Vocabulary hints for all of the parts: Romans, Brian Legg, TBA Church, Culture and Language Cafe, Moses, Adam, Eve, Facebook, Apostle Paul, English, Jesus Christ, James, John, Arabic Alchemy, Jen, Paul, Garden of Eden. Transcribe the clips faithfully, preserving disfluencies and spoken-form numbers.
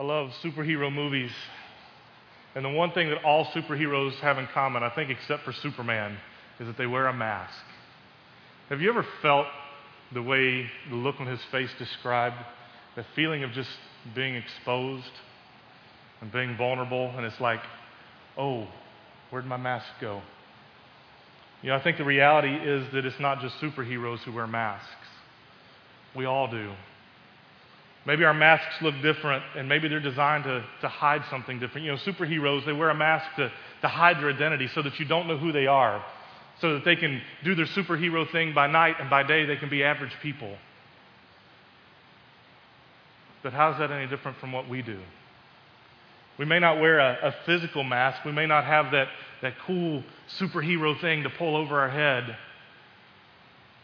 I love superhero movies. And the one thing that all superheroes have in common, I think except for Superman, is that they wear a mask. Have you ever felt the way the look on his face described, the feeling of just being exposed and being vulnerable? And it's like, oh, where'd my mask go? You know, I think the reality is that it's not just superheroes who wear masks. We all do. Maybe our masks look different, and maybe they're designed to, to hide something different. You know, superheroes, they wear a mask to, to hide their identity so that you don't know who they are, so that they can do their superhero thing by night, and by day they can be average people. But how's that any different from what we do? We may not wear a, a physical mask. We may not have that, that cool superhero thing to pull over our head.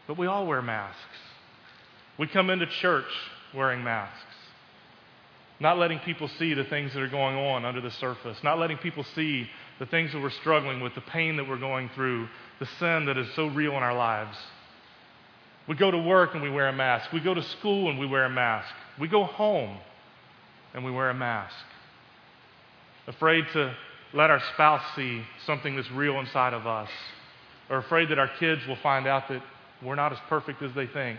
But we all wear masks. We come into church wearing masks, not letting people see the things that are going on under the surface, not letting people see the things that we're struggling with, the pain that we're going through, the sin that is so real in our lives. We go to work and we wear a mask. We go to school and we wear a mask. We go home and we wear a mask. Afraid to let our spouse see something that's real inside of us, or afraid that our kids will find out that we're not as perfect as they think.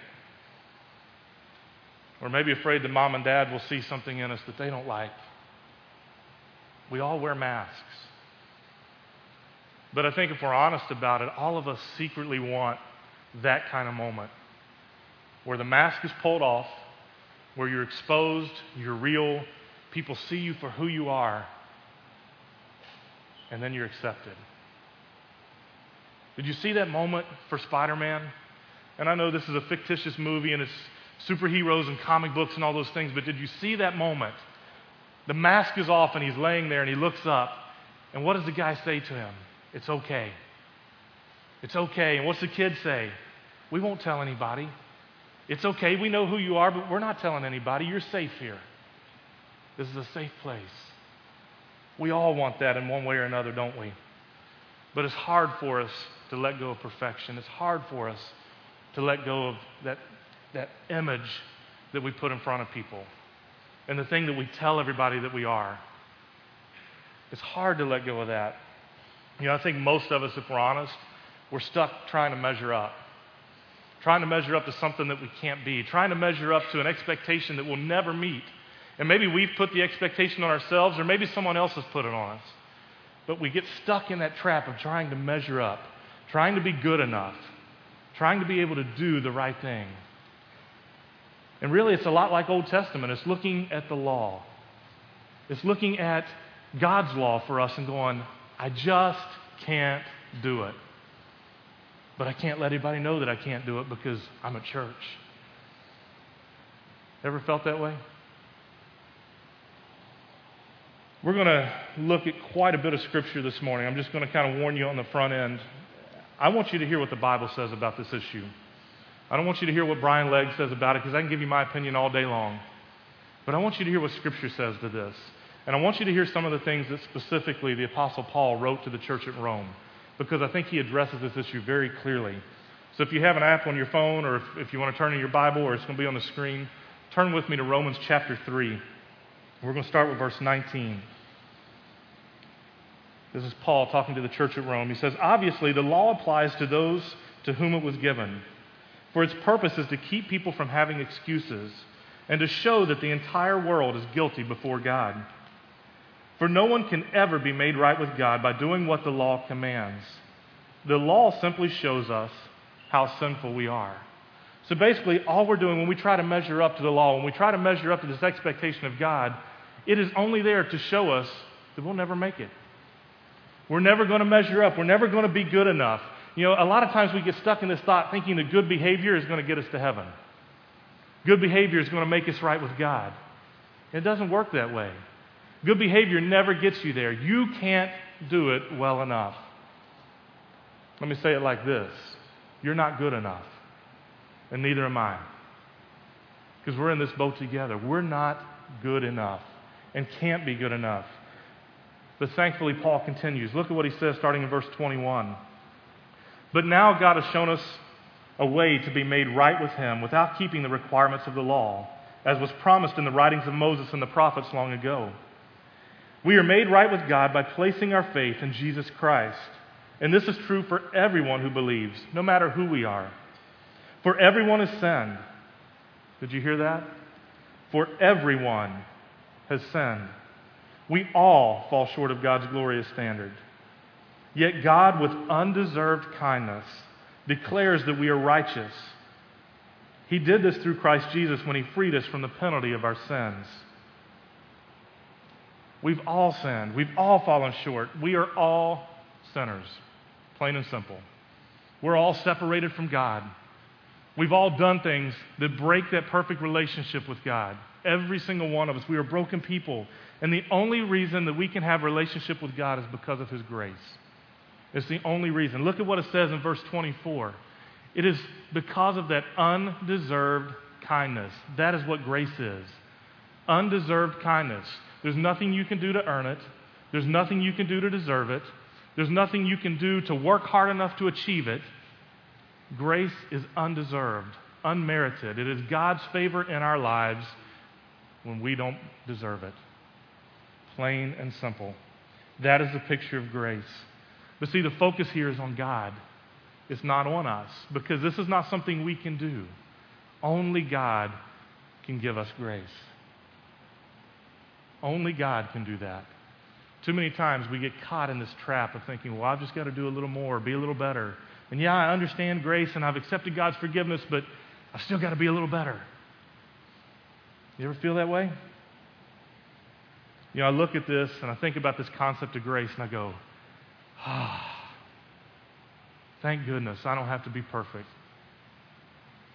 Or maybe afraid that mom and dad will see something in us that they don't like. We all wear masks. But I think if we're honest about it, all of us secretly want that kind of moment where the mask is pulled off, where you're exposed, you're real, people see you for who you are, and then you're accepted. Did you see that moment for Spider-Man? And I know this is a fictitious movie and it's superheroes and comic books and all those things, but did you see that moment? The mask is off and he's laying there and he looks up, and what does the guy say to him? It's okay. It's okay. And what's the kid say? We won't tell anybody. It's okay. We know who you are, but we're not telling anybody. You're safe here. This is a safe place. We all want that in one way or another, don't we? But it's hard for us to let go of perfection. It's hard for us to let go of that that image that we put in front of people and the thing that we tell everybody that we are. It's hard to let go of that. You know, I think most of us, if we're honest, we're stuck trying to measure up, trying to measure up to something that we can't be, trying to measure up to an expectation that we'll never meet. And maybe we've put the expectation on ourselves, or maybe someone else has put it on us. But we get stuck in that trap of trying to measure up, trying to be good enough, trying to be able to do the right thing. And really, it's a lot like Old Testament. It's looking at the law. It's looking at God's law for us and going, I just can't do it. But I can't let anybody know that I can't do it because I'm at church. Ever felt that way? We're going to look at quite a bit of Scripture this morning. I'm just going to kind of warn you on the front end. I want you to hear what the Bible says about this issue. I don't want you to hear what Brian Legg says about it, because I can give you my opinion all day long. But I want you to hear what Scripture says to this. And I want you to hear some of the things that specifically the Apostle Paul wrote to the church at Rome, because I think he addresses this issue very clearly. So if you have an app on your phone, or if, if you want to turn in your Bible, or it's going to be on the screen, turn with me to Romans chapter three. We're going to start with verse nineteen. This is Paul talking to the church at Rome. He says, obviously the law applies to those to whom it was given, for its purpose is to keep people from having excuses and to show that the entire world is guilty before God. For no one can ever be made right with God by doing what the law commands. The law simply shows us how sinful we are. So basically, all we're doing when we try to measure up to the law, when we try to measure up to this expectation of God, it is only there to show us that we'll never make it. We're never going to measure up. We're never going to be good enough. You know, a lot of times we get stuck in this thought thinking that good behavior is going to get us to heaven. Good behavior is going to make us right with God. It doesn't work that way. Good behavior never gets you there. You can't do it well enough. Let me say it like this. You're not good enough, and neither am I, because we're in this boat together. We're not good enough and can't be good enough. But thankfully, Paul continues. Look at what he says starting in verse twenty-one. But now God has shown us a way to be made right with him without keeping the requirements of the law, as was promised in the writings of Moses and the prophets long ago. We are made right with God by placing our faith in Jesus Christ. And this is true for everyone who believes, no matter who we are. For everyone has sinned. Did you hear that? For everyone has sinned. We all fall short of God's glorious standard. Yet God, with undeserved kindness, declares that we are righteous. He did this through Christ Jesus when He freed us from the penalty of our sins. We've all sinned. We've all fallen short. We are all sinners, plain and simple. We're all separated from God. We've all done things that break that perfect relationship with God. Every single one of us. We are broken people. And the only reason that we can have a relationship with God is because of His grace. It's the only reason. Look at what it says in verse twenty-four. It is because of that undeserved kindness. That is what grace is. Undeserved kindness. There's nothing you can do to earn it. There's nothing you can do to deserve it. There's nothing you can do to work hard enough to achieve it. Grace is undeserved, unmerited. It is God's favor in our lives when we don't deserve it. Plain and simple. That is the picture of grace. But see, the focus here is on God. It's not on us, because this is not something we can do. Only God can give us grace. Only God can do that. Too many times we get caught in this trap of thinking, well, I've just got to do a little more, be a little better. And yeah, I understand grace and I've accepted God's forgiveness, but I've still got to be a little better. You ever feel that way? You know, I look at this and I think about this concept of grace and I go, ah, thank goodness I don't have to be perfect.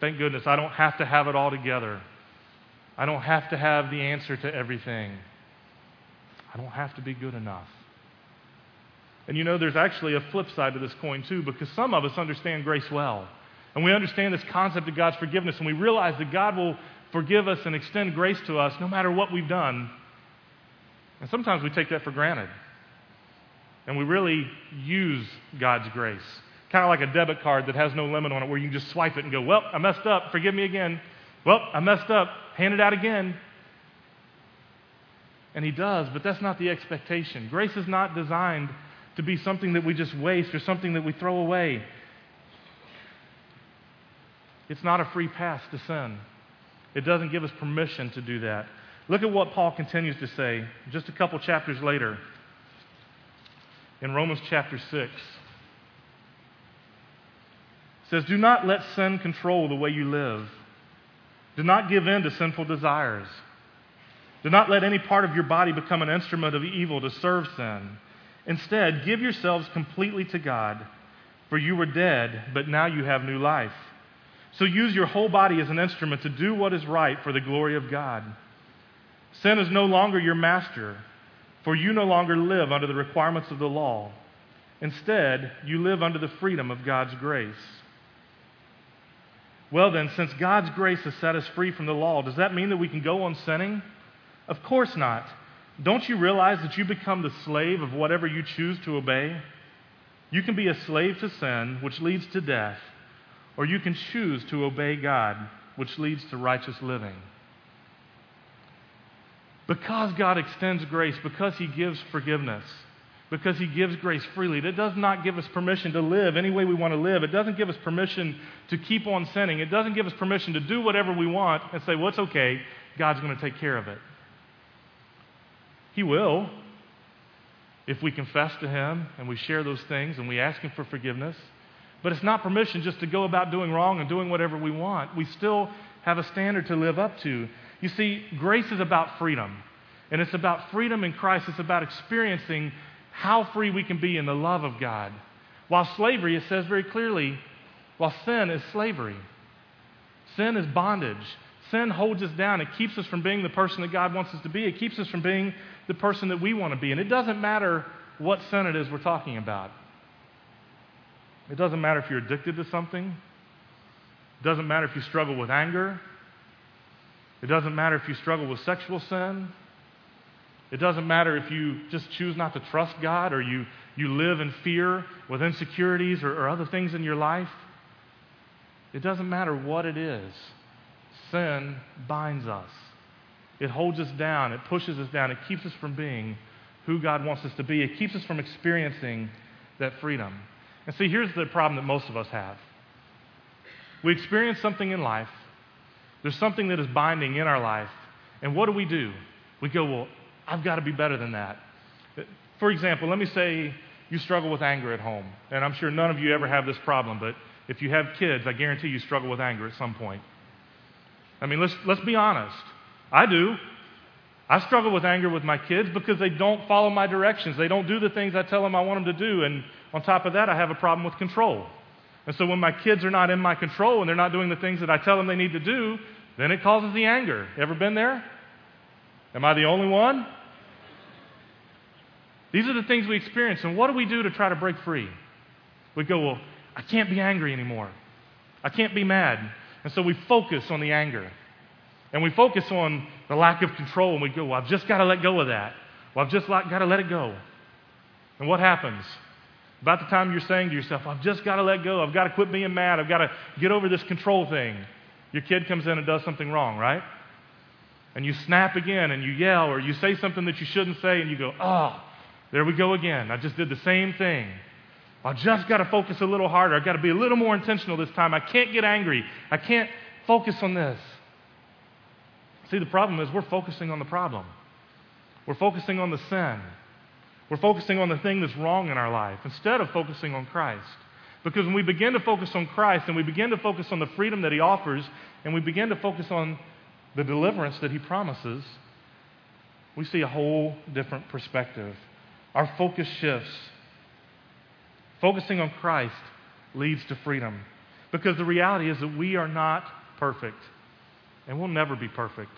Thank goodness I don't have to have it all together. I don't have to have the answer to everything. I don't have to be good enough. And you know, there's actually a flip side to this coin too, because some of us understand grace well. And we understand this concept of God's forgiveness, and we realize that God will forgive us and extend grace to us no matter what we've done. And sometimes we take that for granted. And we really use God's grace. Kind of like a debit card that has no limit on it, where you can just swipe it and go, well, I messed up, forgive me again. Well, I messed up, hand it out again. And He does, but that's not the expectation. Grace is not designed to be something that we just waste or something that we throw away. It's not a free pass to sin. It doesn't give us permission to do that. Look at what Paul continues to say just a couple chapters later. In Romans chapter six, it says, do not let sin control the way you live. Do not give in to sinful desires. Do not let any part of your body become an instrument of evil to serve sin. Instead, give yourselves completely to God, for you were dead, but now you have new life. So use your whole body as an instrument to do what is right for the glory of God. Sin is no longer your master, for you no longer live under the requirements of the law. Instead, you live under the freedom of God's grace. Well then, since God's grace has set us free from the law, does that mean that we can go on sinning? Of course not. Don't you realize that you become the slave of whatever you choose to obey? You can be a slave to sin, which leads to death, or you can choose to obey God, which leads to righteous living. Because God extends grace, because He gives forgiveness, because He gives grace freely, that does not give us permission to live any way we want to live. It doesn't give us permission to keep on sinning. It doesn't give us permission to do whatever we want and say, well, it's okay, God's going to take care of it. He will, if we confess to Him and we share those things and we ask Him for forgiveness. But it's not permission just to go about doing wrong and doing whatever we want. We still have a standard to live up to. You see, grace is about freedom, and it's about freedom in Christ. It's about experiencing how free we can be in the love of God. While slavery, it says very clearly, while sin is slavery, sin is bondage. Sin holds us down. It keeps us from being the person that God wants us to be. It keeps us from being the person that we want to be. And it doesn't matter what sin it is we're talking about. It doesn't matter if you're addicted to something. It doesn't matter if you struggle with anger. It doesn't matter if you struggle with sexual sin. It doesn't matter if you just choose not to trust God, or you, you live in fear with insecurities or, or other things in your life. It doesn't matter what it is. Sin binds us. It holds us down. It pushes us down. It keeps us from being who God wants us to be. It keeps us from experiencing that freedom. And see, here's the problem that most of us have. We experience something in life. There's something that is binding in our life. And what do we do? We go, well, I've got to be better than that. For example, let me say you struggle with anger at home. And I'm sure none of you ever have this problem, but if you have kids, I guarantee you struggle with anger at some point. I mean, let's, let's be honest. I do. I struggle with anger with my kids because they don't follow my directions. They don't do the things I tell them I want them to do. And on top of that, I have a problem with control. And so when my kids are not in my control and they're not doing the things that I tell them they need to do, then it causes the anger. Ever been there? Am I the only one? These are the things we experience. And what do we do to try to break free? We go, well, I can't be angry anymore. I can't be mad. And so we focus on the anger. And we focus on the lack of control. And we go, well, I've just got to let go of that. Well, I've just got to let it go. And what happens? About the time you're saying to yourself, I've just got to let go. I've got to quit being mad. I've got to get over this control thing. Your kid comes in and does something wrong, right? And you snap again and you yell or you say something that you shouldn't say and you go, oh, there we go again. I just did the same thing. I've just got to focus a little harder. I've got to be a little more intentional this time. I can't get angry. I can't focus on this. See, the problem is we're focusing on the problem. We're focusing on the sin. We're focusing on the thing that's wrong in our life instead of focusing on Christ. Because when we begin to focus on Christ and we begin to focus on the freedom that He offers and we begin to focus on the deliverance that He promises, we see a whole different perspective. Our focus shifts. Focusing on Christ leads to freedom. Because the reality is that we are not perfect. And we'll never be perfect.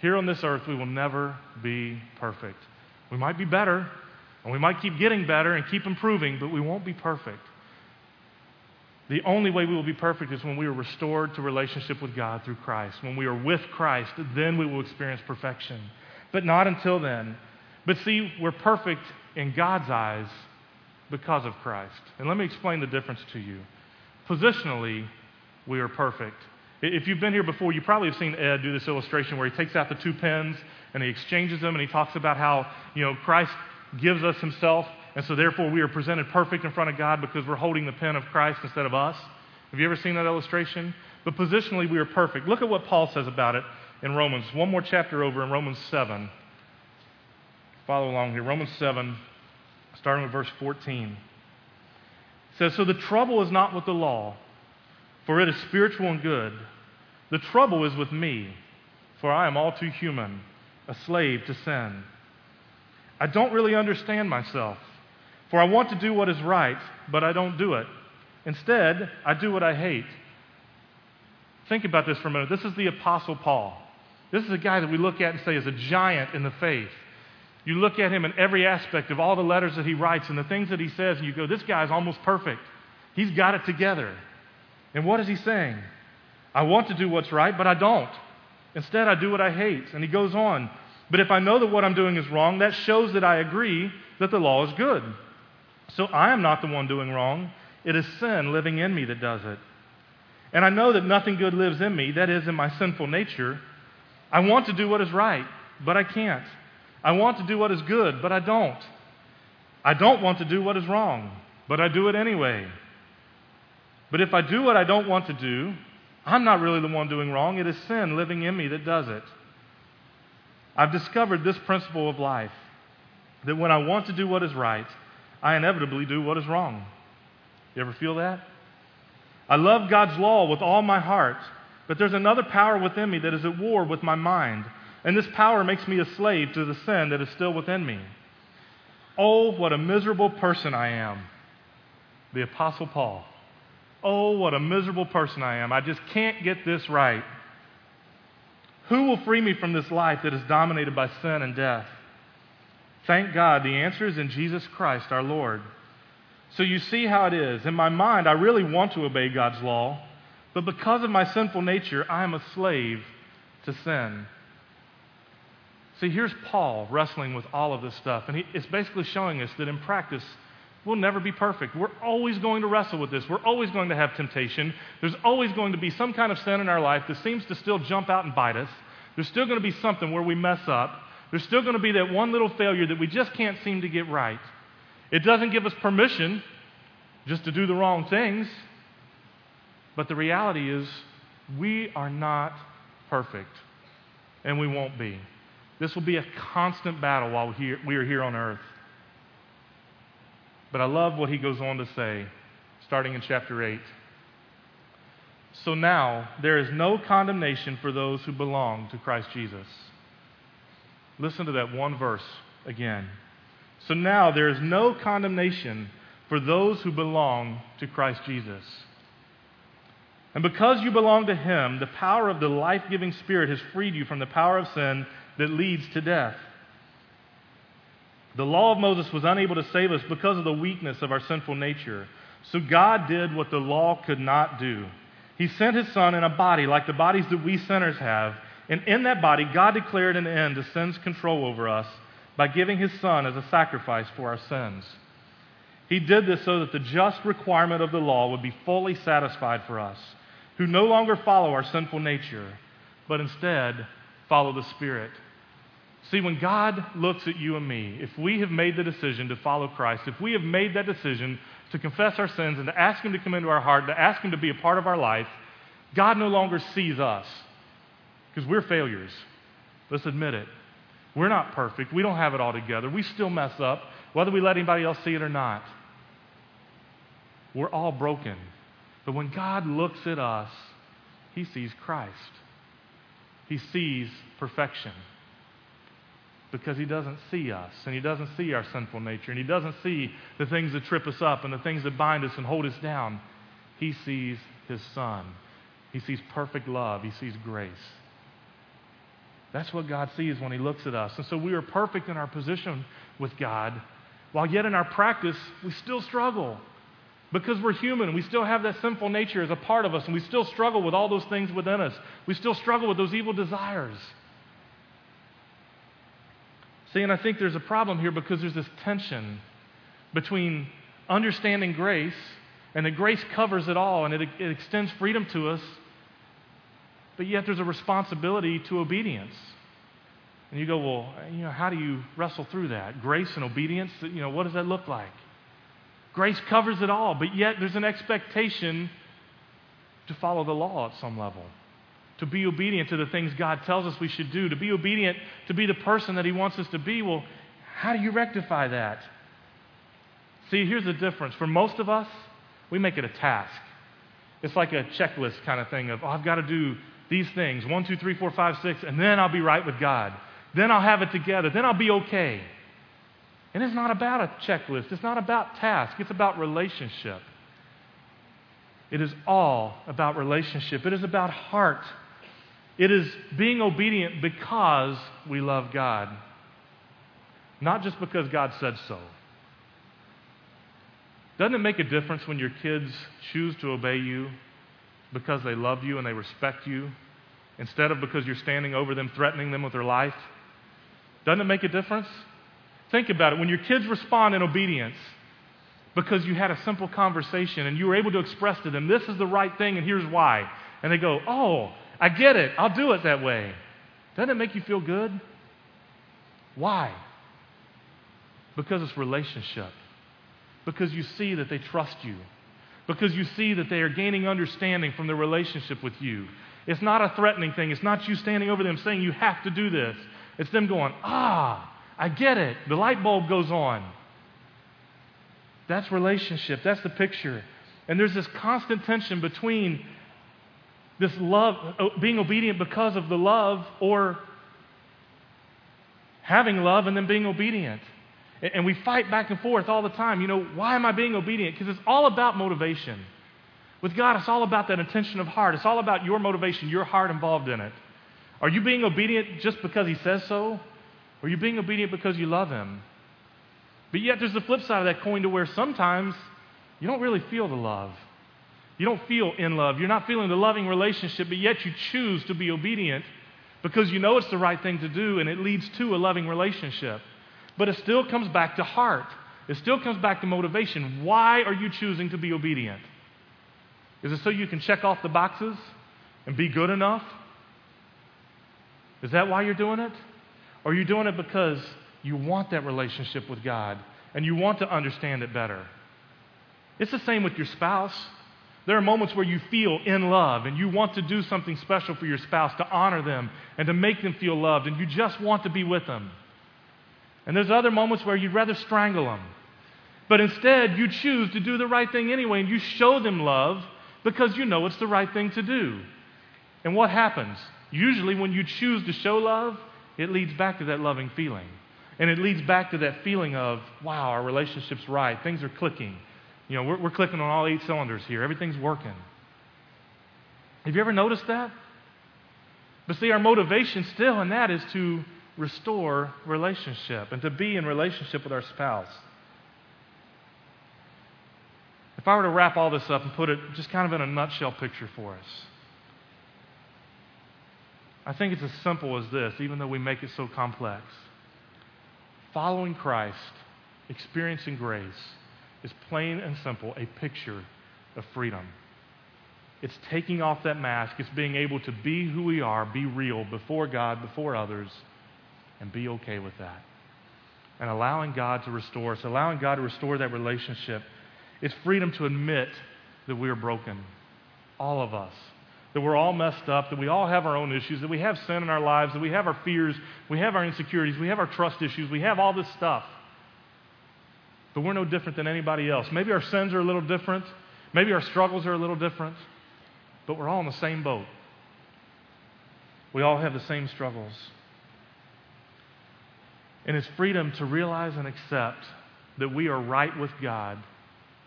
Here on this earth, we will never be perfect. We might be better, and we might keep getting better and keep improving, but we won't be perfect. The only way we will be perfect is when we are restored to relationship with God through Christ. When we are with Christ, then we will experience perfection. But not until then. But see, we're perfect in God's eyes because of Christ. And let me explain the difference to you. Positionally, we are perfect. If you've been here before, you probably have seen Ed do this illustration where he takes out the two pens and he exchanges them and he talks about how, you know, Christ gives us Himself, and so therefore we are presented perfect in front of God because we're holding the pen of Christ instead of us. Have you ever seen that illustration? But positionally we are perfect. Look at what Paul says about it in Romans. One more chapter over in Romans seven. Follow along here. Romans seven, starting with verse fourteen. It says, "So the trouble is not with the law, for it is spiritual and good. The trouble is with me, for I am all too human, a slave to sin. I don't really understand myself, for I want to do what is right, but I don't do it. Instead, I do what I hate." Think about this for a minute. This is the Apostle Paul. This is a guy that we look at and say is a giant in the faith. You look at him in every aspect of all the letters that he writes and the things that he says, and you go, this guy's almost perfect. He's got it together. And what is he saying? I want to do what's right, but I don't. Instead, I do what I hate. And he goes on. But if I know that what I'm doing is wrong, that shows that I agree that the law is good. So I am not the one doing wrong. It is sin living in me that does it. And I know that nothing good lives in me, that is, in my sinful nature. I want to do what is right, but I can't. I want to do what is good, but I don't. I don't want to do what is wrong, but I do it anyway. But if I do what I don't want to do, I'm not really the one doing wrong. It is sin living in me that does it. I've discovered this principle of life, that when I want to do what is right, I inevitably do what is wrong. You ever feel that? I love God's law with all my heart, but there's another power within me that is at war with my mind, and this power makes me a slave to the sin that is still within me. Oh, what a miserable person I am. The Apostle Paul. Oh, what a miserable person I am. I just can't get this right. Who will free me from this life that is dominated by sin and death? Thank God, the answer is in Jesus Christ, our Lord. So you see how it is. In my mind, I really want to obey God's law, but because of my sinful nature, I am a slave to sin. See, here's Paul wrestling with all of this stuff, and he, it's basically showing us that in practice, we'll never be perfect. We're always going to wrestle with this. We're always going to have temptation. There's always going to be some kind of sin in our life that seems to still jump out and bite us. There's still going to be something where we mess up. There's still going to be that one little failure that we just can't seem to get right. It doesn't give us permission just to do the wrong things. But the reality is we are not perfect, and we won't be. This will be a constant battle while we are here on earth. But I love what he goes on to say, starting in chapter eight. So now there is no condemnation for those who belong to Christ Jesus. Listen to that one verse again. So now there is no condemnation for those who belong to Christ Jesus. And because you belong to him, the power of the life-giving Spirit has freed you from the power of sin that leads to death. The law of Moses was unable to save us because of the weakness of our sinful nature. So God did what the law could not do. He sent his Son in a body like the bodies that we sinners have. And in that body, God declared an end to sin's control over us by giving his Son as a sacrifice for our sins. He did this so that the just requirement of the law would be fully satisfied for us, who no longer follow our sinful nature, but instead follow the Spirit. See, when God looks at you and me, if we have made the decision to follow Christ, if we have made that decision to confess our sins and to ask him to come into our heart, to ask him to be a part of our life, God no longer sees us because we're failures. Let's admit it. We're not perfect. We don't have it all together. We still mess up, whether we let anybody else see it or not. We're all broken. But when God looks at us, he sees Christ. He sees perfection. Because he doesn't see us, and he doesn't see our sinful nature, and he doesn't see the things that trip us up and the things that bind us and hold us down. He sees his Son. He sees perfect love. He sees grace. That's what God sees when he looks at us. And so we are perfect in our position with God, while yet in our practice, we still struggle. Because we're human, we still have that sinful nature as a part of us, and we still struggle with all those things within us. We still struggle with those evil desires. See, and I think there's a problem here because there's this tension between understanding grace and that grace covers it all and it, it extends freedom to us, but yet there's a responsibility to obedience. And you go, well, you know, how do you wrestle through that? Grace and obedience, you know, what does that look like? Grace covers it all, but yet there's an expectation to follow the law at some level, to be obedient to the things God tells us we should do, to be obedient, to be the person that he wants us to be. Well, how do you rectify that? See, here's the difference. For most of us, we make it a task. It's like a checklist kind of thing of, oh, I've got to do these things, one, two, three, four, five, six, and then I'll be right with God. Then I'll have it together. Then I'll be okay. And it's not about a checklist. It's not about task. It's about relationship. It is all about relationship. It is about heart. It is being obedient because we love God, not just because God said so. Doesn't it make a difference when your kids choose to obey you because they love you and they respect you, instead of because you're standing over them, threatening them with their life? Doesn't it make a difference? Think about it. When your kids respond in obedience because you had a simple conversation and you were able to express to them, this is the right thing and here's why. And they go, oh, I get it. I'll do it that way. Doesn't it make you feel good? Why? Because it's relationship. Because you see that they trust you. Because you see that they are gaining understanding from their relationship with you. It's not a threatening thing. It's not you standing over them saying you have to do this. It's them going, ah, I get it. The light bulb goes on. That's relationship. That's the picture. And there's this constant tension between this love, being obedient because of the love, or having love and then being obedient. And we fight back and forth all the time. You know, why am I being obedient? Because it's all about motivation. With God, it's all about that intention of heart. It's all about your motivation, your heart involved in it. Are you being obedient just because he says so? Or are you being obedient because you love him? But yet there's the flip side of that coin, to where sometimes you don't really feel the love. You don't feel in love. You're not feeling the loving relationship, but yet you choose to be obedient because you know it's the right thing to do and it leads to a loving relationship. But it still comes back to heart. It still comes back to motivation. Why are you choosing to be obedient? Is it so you can check off the boxes and be good enough? Is that why you're doing it? Or are you doing it because you want that relationship with God and you want to understand it better? It's the same with your spouse. There are moments where you feel in love and you want to do something special for your spouse to honor them and to make them feel loved, and you just want to be with them. And there's other moments where you'd rather strangle them. But instead, you choose to do the right thing anyway, and you show them love because you know it's the right thing to do. And what happens? Usually when you choose to show love, it leads back to that loving feeling. And it leads back to that feeling of, wow, our relationship's right. Things are clicking. You know, we're, we're clicking on all eight cylinders here. Everything's working. Have you ever noticed that? But see, our motivation still in that is to restore relationship and to be in relationship with our spouse. If I were to wrap all this up and put it just kind of in a nutshell picture for us, I think it's as simple as this, even though we make it so complex. Following Christ, experiencing grace, is plain and simple a picture of freedom. It's taking off that mask. It's being able to be who we are, be real before God, before others, and be okay with that. And allowing God to restore us, allowing God to restore that relationship. It's freedom to admit that we are broken, all of us, that we're all messed up, that we all have our own issues, that we have sin in our lives, that we have our fears, we have our insecurities, we have our trust issues, we have all this stuff. But we're no different than anybody else. Maybe our sins are a little different. Maybe our struggles are a little different. But we're all in the same boat. We all have the same struggles. And it's freedom to realize and accept that we are right with God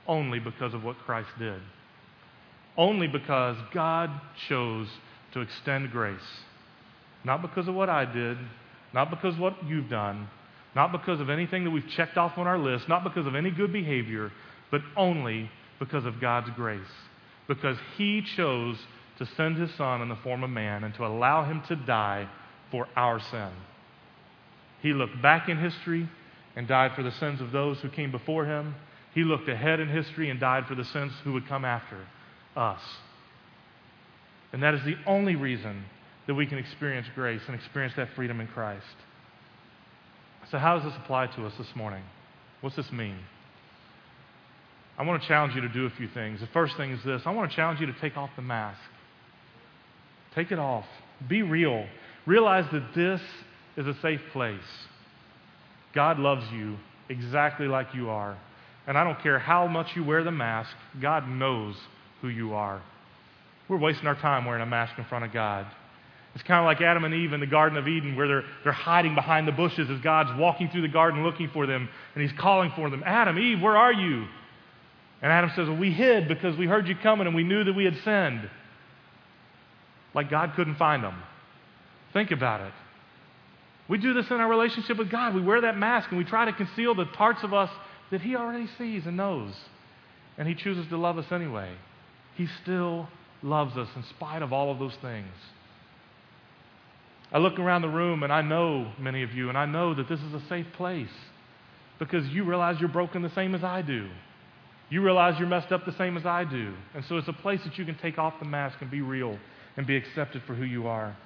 only because of what Christ did. Only because God chose to extend grace. Not because of what I did, not because of what you've done, not because of anything that we've checked off on our list, not because of any good behavior, but only because of God's grace. Because He chose to send His Son in the form of man and to allow Him to die for our sin. He looked back in history and died for the sins of those who came before Him. He looked ahead in history and died for the sins who would come after us. And that is the only reason that we can experience grace and experience that freedom in Christ. So how does this apply to us this morning? What's this mean? I want to challenge you to do a few things. The first thing is this. I want to challenge you to take off the mask. Take it off. Be real. Realize that this is a safe place. God loves you exactly like you are. And I don't care how much you wear the mask, God knows who you are. We're wasting our time wearing a mask in front of God. It's kind of like Adam and Eve in the Garden of Eden, where they're, they're hiding behind the bushes as God's walking through the garden looking for them, and He's calling for them, Adam, Eve, where are you? And Adam says, well, we hid because we heard you coming and we knew that we had sinned. Like God couldn't find them. Think about it. We do this in our relationship with God. We wear that mask and we try to conceal the parts of us that He already sees and knows. And He chooses to love us anyway. He still loves us in spite of all of those things. I look around the room and I know many of you, and I know that this is a safe place because you realize you're broken the same as I do. You realize you're messed up the same as I do. And so it's a place that you can take off the mask and be real and be accepted for who you are.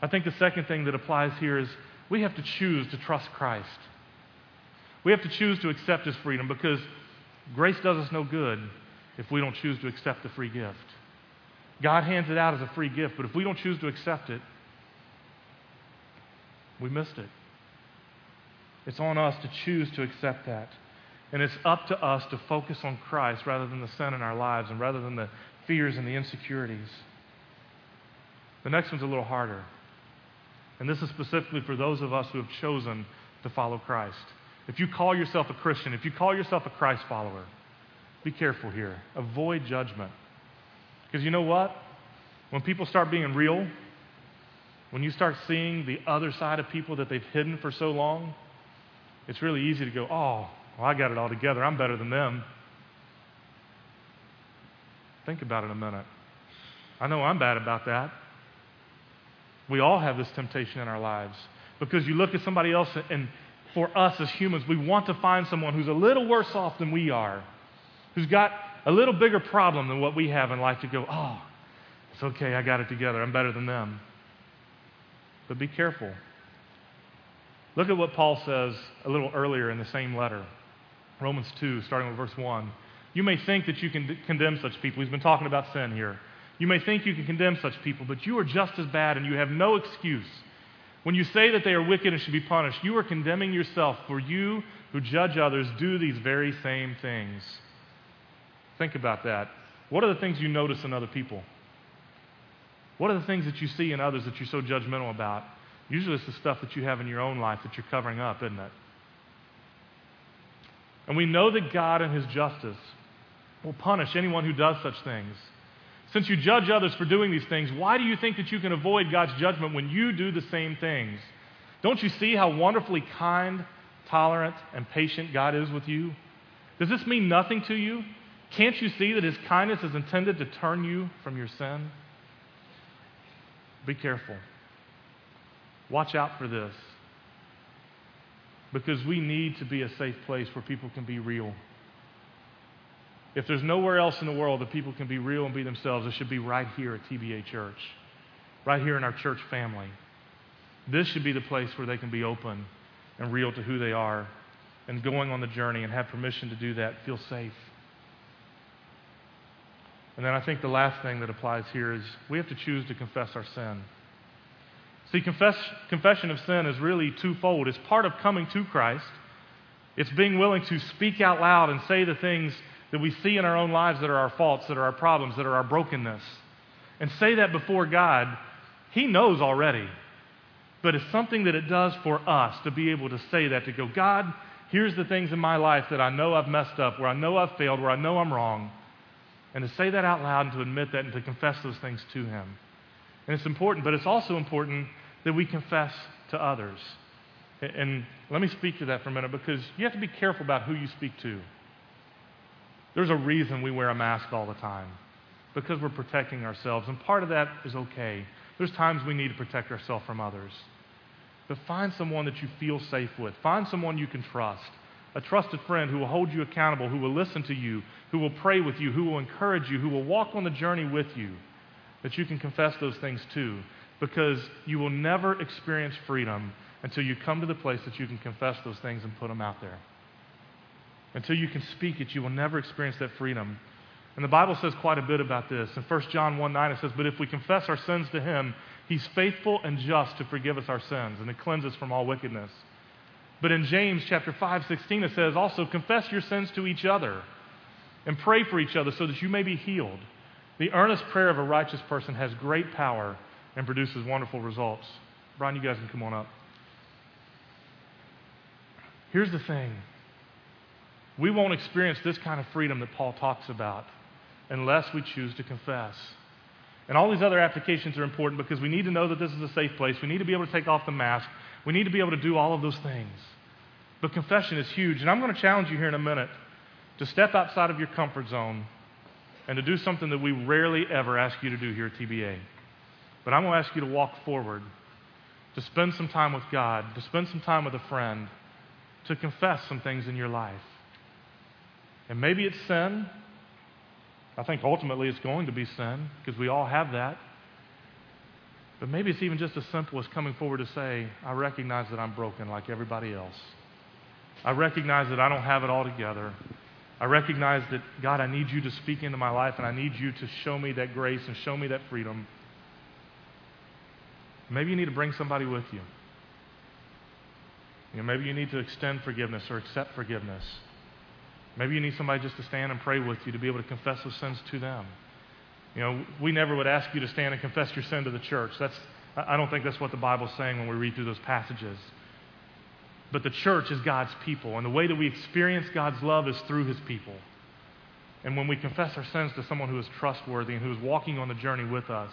I think the second thing that applies here is we have to choose to trust Christ. We have to choose to accept His freedom because grace does us no good if we don't choose to accept the free gift. God hands it out as a free gift, but if we don't choose to accept it, we missed it. It's on us to choose to accept that. And it's up to us to focus on Christ rather than the sin in our lives and rather than the fears and the insecurities. The next one's a little harder. And this is specifically for those of us who have chosen to follow Christ. If you call yourself a Christian, if you call yourself a Christ follower, be careful here. Avoid judgment. Because you know what? When people start being real, when you start seeing the other side of people that they've hidden for so long, it's really easy to go, oh, well, I got it all together. I'm better than them. Think about it a minute. I know I'm bad about that. We all have this temptation in our lives because you look at somebody else and for us as humans, we want to find someone who's a little worse off than we are, who's got a little bigger problem than what we have in life to go, oh, it's okay, I got it together, I'm better than them. But be careful. Look at what Paul says a little earlier in the same letter. Romans two, starting with verse one. You may think that you can condemn such people. He's been talking about sin here. You may think you can condemn such people, but you are just as bad and you have no excuse. When you say that they are wicked and should be punished, you are condemning yourself, for you who judge others do these very same things. Think about that. What are the things you notice in other people? What are the things that you see in others that you're so judgmental about? Usually it's the stuff that you have in your own life that you're covering up, isn't it? And we know that God in His justice will punish anyone who does such things. Since you judge others for doing these things, why do you think that you can avoid God's judgment when you do the same things? Don't you see how wonderfully kind, tolerant, and patient God is with you? Does this mean nothing to you? Can't you see that His kindness is intended to turn you from your sin? Be careful. Watch out for this, because we need to be a safe place where people can be real. If there's nowhere else in the world that people can be real and be themselves, it should be right here at T B A Church, right here in our church family. This should be the place where they can be open and real to who they are, and going on the journey and have permission to do that, feel safe. And then I think the last thing that applies here is we have to choose to confess our sin. See, confess, confession of sin is really twofold. It's part of coming to Christ. It's being willing to speak out loud and say the things that we see in our own lives that are our faults, that are our problems, that are our brokenness. And say that before God. He knows already. But it's something that it does for us to be able to say that, to go, God, here's the things in my life that I know I've messed up, where I know I've failed, where I know I'm wrong. And to say that out loud and to admit that and to confess those things to Him. And it's important, but it's also important that we confess to others. And let me speak to that for a minute, because you have to be careful about who you speak to. There's a reason we wear a mask all the time, because we're protecting ourselves, and part of that is okay. There's times we need to protect ourselves from others. But find someone that you feel safe with. Find someone you can trust, a trusted friend who will hold you accountable, who will listen to you, who will pray with you, who will encourage you, who will walk on the journey with you, that you can confess those things to, because you will never experience freedom until you come to the place that you can confess those things and put them out there. Until you can speak it, you will never experience that freedom. And the Bible says quite a bit about this. In First John one nine, it says, but if we confess our sins to Him, He's faithful and just to forgive us our sins and to cleanse us from all wickedness. But in James chapter five sixteen, it says also, confess your sins to each other and pray for each other so that you may be healed. The earnest prayer of a righteous person has great power and produces wonderful results. Brian, you guys can come on up. Here's the thing. We won't experience this kind of freedom that Paul talks about unless we choose to confess. And all these other applications are important, because we need to know that this is a safe place. We need to be able to take off the mask. We need to be able to do all of those things. But confession is huge. And I'm going to challenge you here in a minute to step outside of your comfort zone and to do something that we rarely ever ask you to do here at T B A. But I'm going to ask you to walk forward, to spend some time with God, to spend some time with a friend, to confess some things in your life. And maybe it's sin. I think ultimately it's going to be sin, because we all have that. But maybe it's even just as simple as coming forward to say, I recognize that I'm broken like everybody else. I recognize that I don't have it all together. I recognize that, God, I need you to speak into my life, and I need you to show me that grace and show me that freedom. Maybe you need to bring somebody with you. You know, maybe you need to extend forgiveness or accept forgiveness. Maybe you need somebody just to stand and pray with you to be able to confess those sins to them. You know, we never would ask you to stand and confess your sin to the church. That's, I don't think that's what the Bible's saying when we read through those passages. But the church is God's people, and the way that we experience God's love is through His people. And when we confess our sins to someone who is trustworthy and who is walking on the journey with us,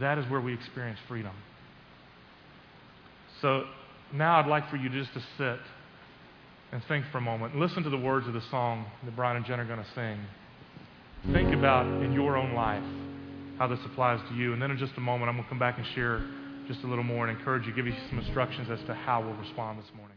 that is where we experience freedom. So now I'd like for you just to sit and think for a moment. And listen to the words of the song that Brian and Jen are going to sing. Think about in your own life how this applies to you. And then in just a moment, I'm going to come back and share just a little more and encourage you, give you some instructions as to how we'll respond this morning.